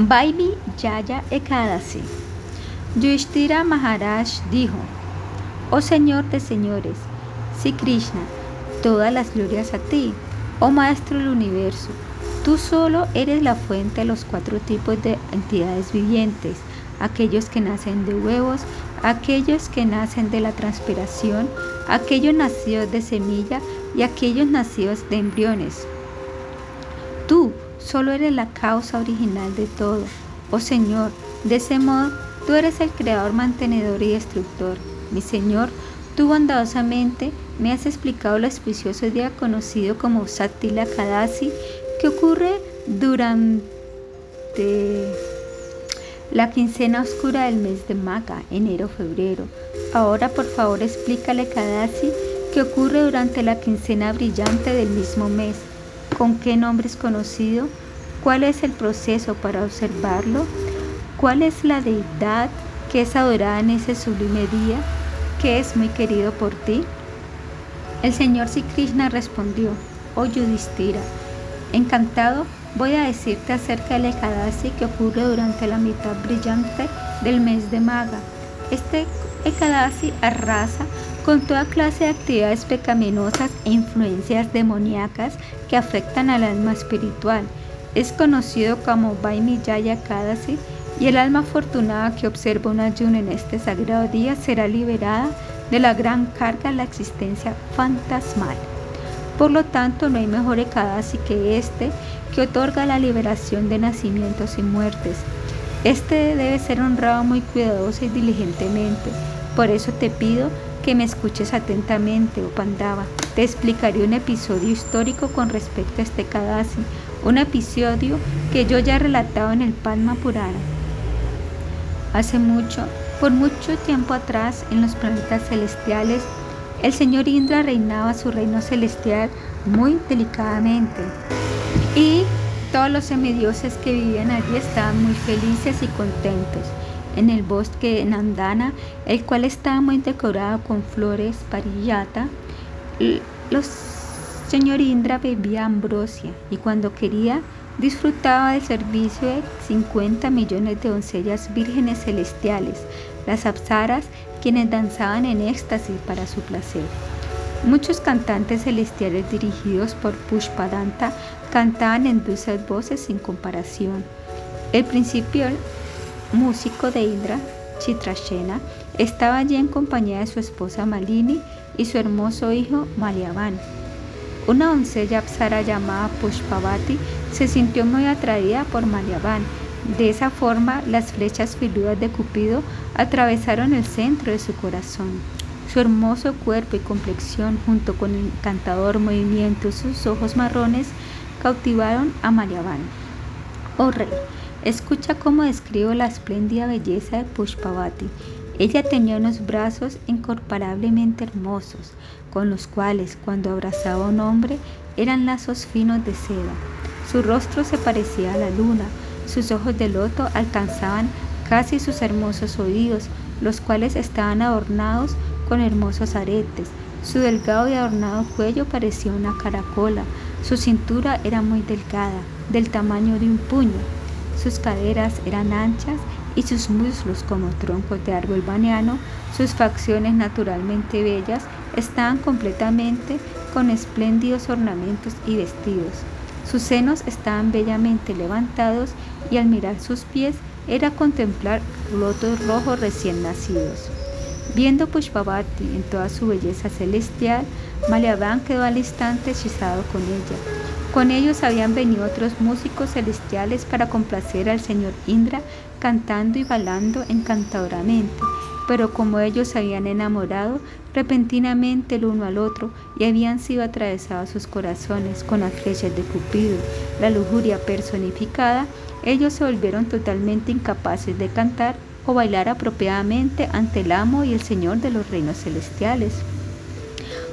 Vaibi Jaya Ekadasi. Yudhishthira Maharaj dijo: Oh Señor de señores, Shri Krishna, todas las glorias a ti. Oh Maestro del Universo, tú solo eres la fuente de los cuatro tipos de entidades vivientes, aquellos que nacen de huevos, aquellos que nacen de la transpiración, aquellos nacidos de semilla y aquellos nacidos de embriones. Tú solo eres la causa original de todo. Oh Señor, de ese modo, tú eres el creador, mantenedor y destructor. Mi Señor, tú bondadosamente me has explicado el auspicioso día conocido como Vaibi Kadasi, que ocurre durante la quincena oscura del mes de Maga, enero-febrero. Ahora, por favor, explícale Kadasi, que ocurre durante la quincena brillante del mismo mes. ¿Con qué nombre es conocido? ¿Cuál es el proceso para observarlo? ¿Cuál es la deidad que es adorada en ese sublime día, que es muy querido por ti? El señor Shri Krishna respondió: Oh Yudhishthira, encantado, voy a decirte acerca del Ekadasi que ocurre durante la mitad brillante del mes de Maga. Este Ekadasi arrasa con toda clase de actividades pecaminosas e influencias demoníacas que afectan al alma espiritual. Es conocido como Vaibi Jaya Ekadasi, y el alma afortunada que observa un ayuno en este sagrado día será liberada de la gran carga de la existencia fantasmal. Por lo tanto, no hay mejor Ekadasi que este, que otorga la liberación de nacimientos y muertes. Este debe ser honrado muy cuidadoso y diligentemente. Por eso te pido que me escuches atentamente, oh Pandava. Te explicaré un episodio histórico con respecto a este Ekadasi, un episodio que yo ya he relatado en el Padma Purana. Hace mucho, por mucho tiempo atrás, en los planetas celestiales, el señor Indra reinaba su reino celestial muy delicadamente, y todos los semidioses que vivían allí estaban muy felices y contentos. En el bosque de Nandana, el cual estaba muy decorado con flores parillata, los señor Indra bebía ambrosia, y cuando quería disfrutaba del servicio de 50 millones de doncellas vírgenes celestiales, las Apsaras, quienes danzaban en éxtasis para su placer. Muchos cantantes celestiales dirigidos por Pushpadanta cantaban en dulces voces sin comparación. El principal músico de Indra, Chitrashena, estaba allí en compañía de su esposa Malini y su hermoso hijo Malyavan. Una doncella apsara llamada Pushpavati se sintió muy atraída por Malyavan. De esa forma, las flechas filudas de Cupido atravesaron el centro de su corazón. Su hermoso cuerpo y complexión, junto con el encantador movimiento y sus ojos marrones, cautivaron a Malyavan. Oh rey, escucha cómo describo la espléndida belleza de Pushpavati. Ella tenía unos brazos incomparablemente hermosos, con los cuales, cuando abrazaba a un hombre, eran lazos finos de seda. Su rostro se parecía a la luna, sus ojos de loto alcanzaban casi sus hermosos oídos, los cuales estaban adornados con hermosos aretes. Su delgado y adornado cuello parecía una caracola, su cintura era muy delgada, del tamaño de un puño, sus caderas eran anchas y sus muslos como troncos de árbol baniano. Sus facciones naturalmente bellas estaban completamente con espléndidos ornamentos y vestidos. Sus senos estaban bellamente levantados y al mirar sus pies era contemplar lotos rojos recién nacidos. Viendo Pushpavati en toda su belleza celestial, Malyavan quedó al instante hechizado con ella. Con ellos habían venido otros músicos celestiales para complacer al señor Indra, cantando y bailando encantadoramente, pero como ellos se habían enamorado repentinamente el uno al otro y habían sido atravesados sus corazones con las flechas de Cupido, la lujuria personificada, ellos se volvieron totalmente incapaces de cantar o bailar apropiadamente ante el amo y el señor de los reinos celestiales.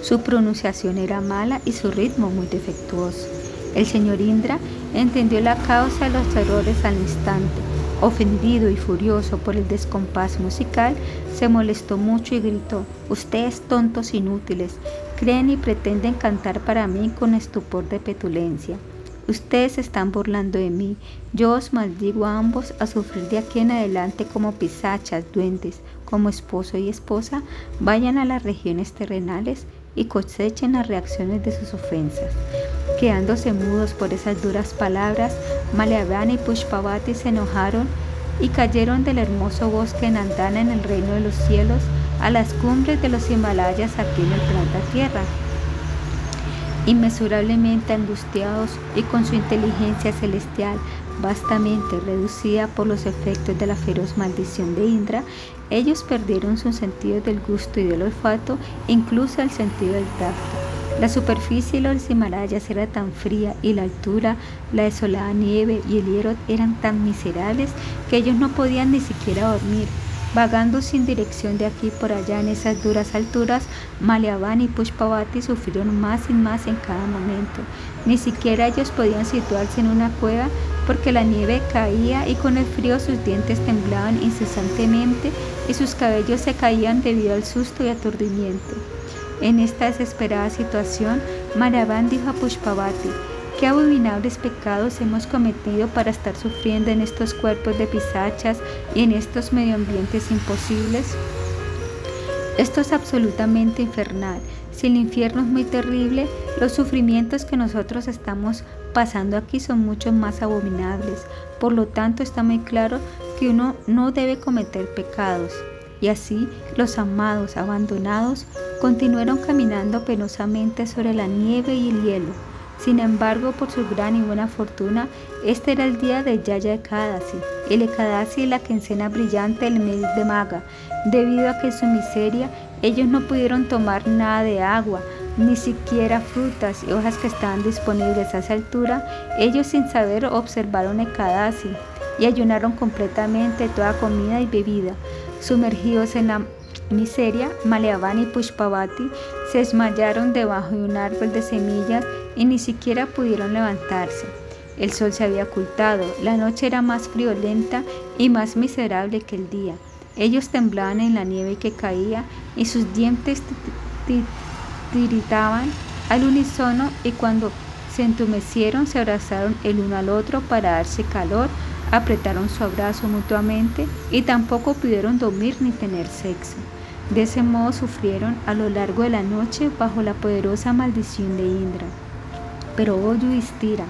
Su pronunciación era mala y su ritmo muy defectuoso. El señor Indra entendió la causa de los errores al instante. Ofendido y furioso por el descompás musical, se molestó mucho y gritó: «Ustedes, tontos inútiles, creen y pretenden cantar para mí con estupor de petulencia. Ustedes se están burlando de mí. Yo os maldigo a ambos a sufrir de aquí en adelante como pisachas, duendes. Como esposo y esposa, vayan a las regiones terrenales y cosechen las reacciones de sus ofensas. Quedándose mudos por esas duras palabras, Malyavan y Pushpavati se enojaron y cayeron del hermoso bosque Nandana en el reino de los cielos a las cumbres de los Himalayas aquí en el planeta Tierra. Inmesurablemente angustiados y con su inteligencia celestial vastamente reducida por los efectos de la feroz maldición de Indra, ellos perdieron sus sentidos del gusto y del olfato, incluso el sentido del tacto. La superficie de los Himalayas era tan fría y la altura, la desolada nieve y el hielo eran tan miserables que ellos no podían ni siquiera dormir. Vagando sin dirección de aquí por allá en esas duras alturas, Malyavan y Pushpavati sufrieron más y más en cada momento. Ni siquiera ellos podían situarse en una cueva porque la nieve caía y con el frío sus dientes temblaban incesantemente y sus cabellos se caían debido al susto y aturdimiento. En esta desesperada situación, Malyavan dijo a Pushpavati: ¿qué abominables pecados hemos cometido para estar sufriendo en estos cuerpos de pisachas y en estos medioambientes imposibles? Esto es absolutamente infernal. Si el infierno es muy terrible, los sufrimientos que nosotros estamos pasando aquí son mucho más abominables. Por lo tanto, está muy claro que uno no debe cometer pecados. Y así los amados abandonados continuaron caminando penosamente sobre la nieve y el hielo. Sin embargo, por su gran y buena fortuna, este era el día de Jaya Ekadasi, el Ekadasi y la quincena brillante del mes de Maga. Debido a que su miseria, ellos no pudieron tomar nada de agua, ni siquiera frutas y hojas que estaban disponibles a esa altura. Ellos, sin saber, observaron Ekadasi y ayunaron completamente toda comida y bebida. Sumergidos en la miseria, Malyavan y Pushpavati se desmayaron debajo de un árbol de semillas y ni siquiera pudieron levantarse. El sol se había ocultado, la noche era más friolenta y más miserable que el día. Ellos temblaban en la nieve que caía y sus dientes tiritaban al unísono, y cuando se entumecieron se abrazaron el uno al otro para darse calor, apretaron su abrazo mutuamente y tampoco pudieron dormir ni tener sexo. De ese modo sufrieron a lo largo de la noche bajo la poderosa maldición de Indra. Pero oh Yudhishthira,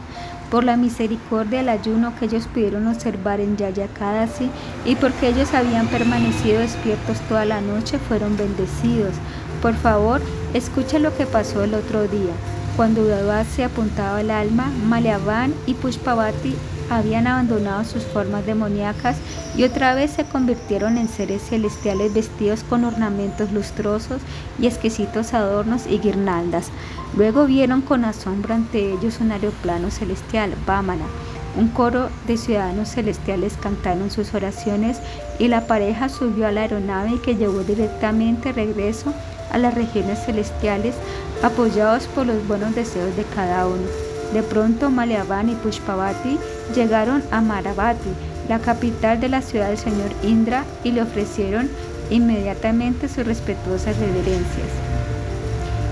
por la misericordia del ayuno que ellos pudieron observar en Jaya Ekadasi y porque ellos habían permanecido despiertos toda la noche, fueron bendecidos. Por favor, escucha lo que pasó el otro día. Cuando Udhava se apuntaba al alma, Malyavan y Pushpavati habían abandonado sus formas demoníacas y otra vez se convirtieron en seres celestiales vestidos con ornamentos lustrosos y exquisitos adornos y guirnaldas. Luego vieron con asombro ante ellos un aeroplano celestial, Vamana. Un coro de ciudadanos celestiales cantaron sus oraciones y la pareja subió a la aeronave que llevó directamente regreso a las regiones celestiales, apoyados por los buenos deseos de cada uno. De pronto, Malyavan y Pushpavati llegaron a Maravati, la capital de la ciudad del señor Indra, y le ofrecieron inmediatamente sus respetuosas reverencias.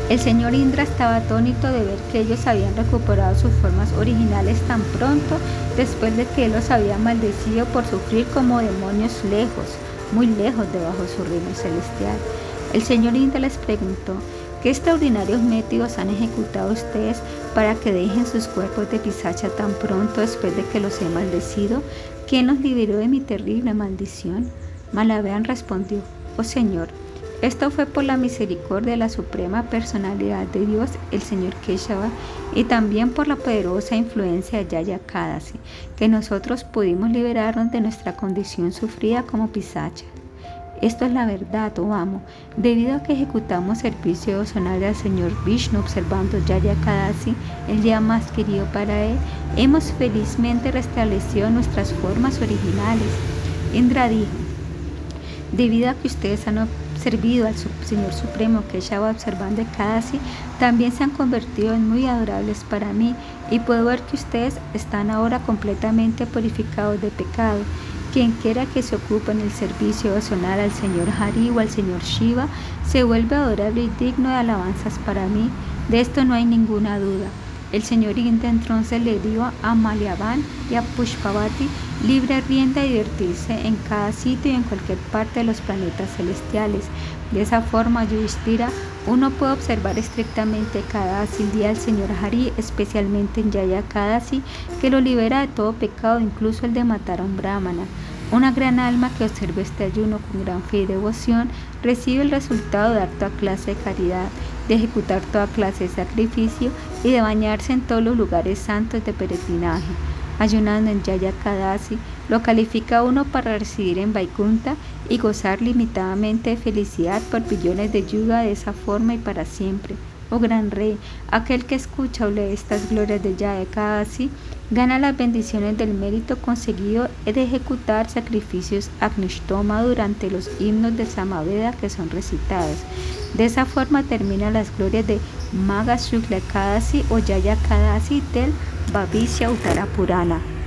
El señor Indra estaba atónito de ver que ellos habían recuperado sus formas originales tan pronto después de que él los había maldecido por sufrir como demonios lejos, muy lejos debajo de su reino celestial. El señor Indra les preguntó: ¿qué extraordinarios métodos han ejecutado ustedes para que dejen sus cuerpos de pisacha tan pronto después de que los he maldecido? ¿Quién los liberó de mi terrible maldición? Malyavan respondió: oh Señor, esto fue por la misericordia de la suprema personalidad de Dios, el señor Keshava, y también por la poderosa influencia de Jaya Ekadasi, que nosotros pudimos liberarnos de nuestra condición sufrida como pisachas. Esto es la verdad, oh amo. Debido a que ejecutamos servicio devocional al señor Vishnu observando Jaya Ekadasi, el día más querido para él, hemos felizmente restablecido nuestras formas originales. Indra dijo: debido a que ustedes han servido al señor supremo Keshava observando Ekadasi, también se han convertido en muy adorables para mí, y puedo ver que ustedes están ahora completamente purificados de pecado. Quien quiera que se ocupe en el servicio devocional al señor Hari o al señor Shiva se vuelve adorable y digno de alabanzas para mí, de esto no hay ninguna duda. El señor Indra entonces le dio a Malyavan y a Pushpavati libre rienda a divertirse en cada sitio y en cualquier parte de los planetas celestiales. De esa forma, Yudhishthira, uno puede observar estrictamente cada día del señor Hari, especialmente en Jaya Ekadasi, que lo libera de todo pecado, incluso el de matar a un brahmana. Una gran alma que observa este ayuno con gran fe y devoción recibe el resultado de dar toda clase de caridad, de ejecutar toda clase de sacrificio y de bañarse en todos los lugares santos de peregrinaje. Ayunando en Jaya Ekadasi, lo califica uno para residir en Vaikunta y gozar limitadamente de felicidad por billones de yuga de esa forma y para siempre. Oh gran rey, aquel que escucha o lee estas glorias de Jaya Ekadasi gana las bendiciones del mérito conseguido de ejecutar sacrificios Agnishtoma durante los himnos de Samaveda que son recitados. De esa forma terminan las glorias de Maga Shukla Kadasi o Jaya Ekadasi del Vavishya Uttara Purana.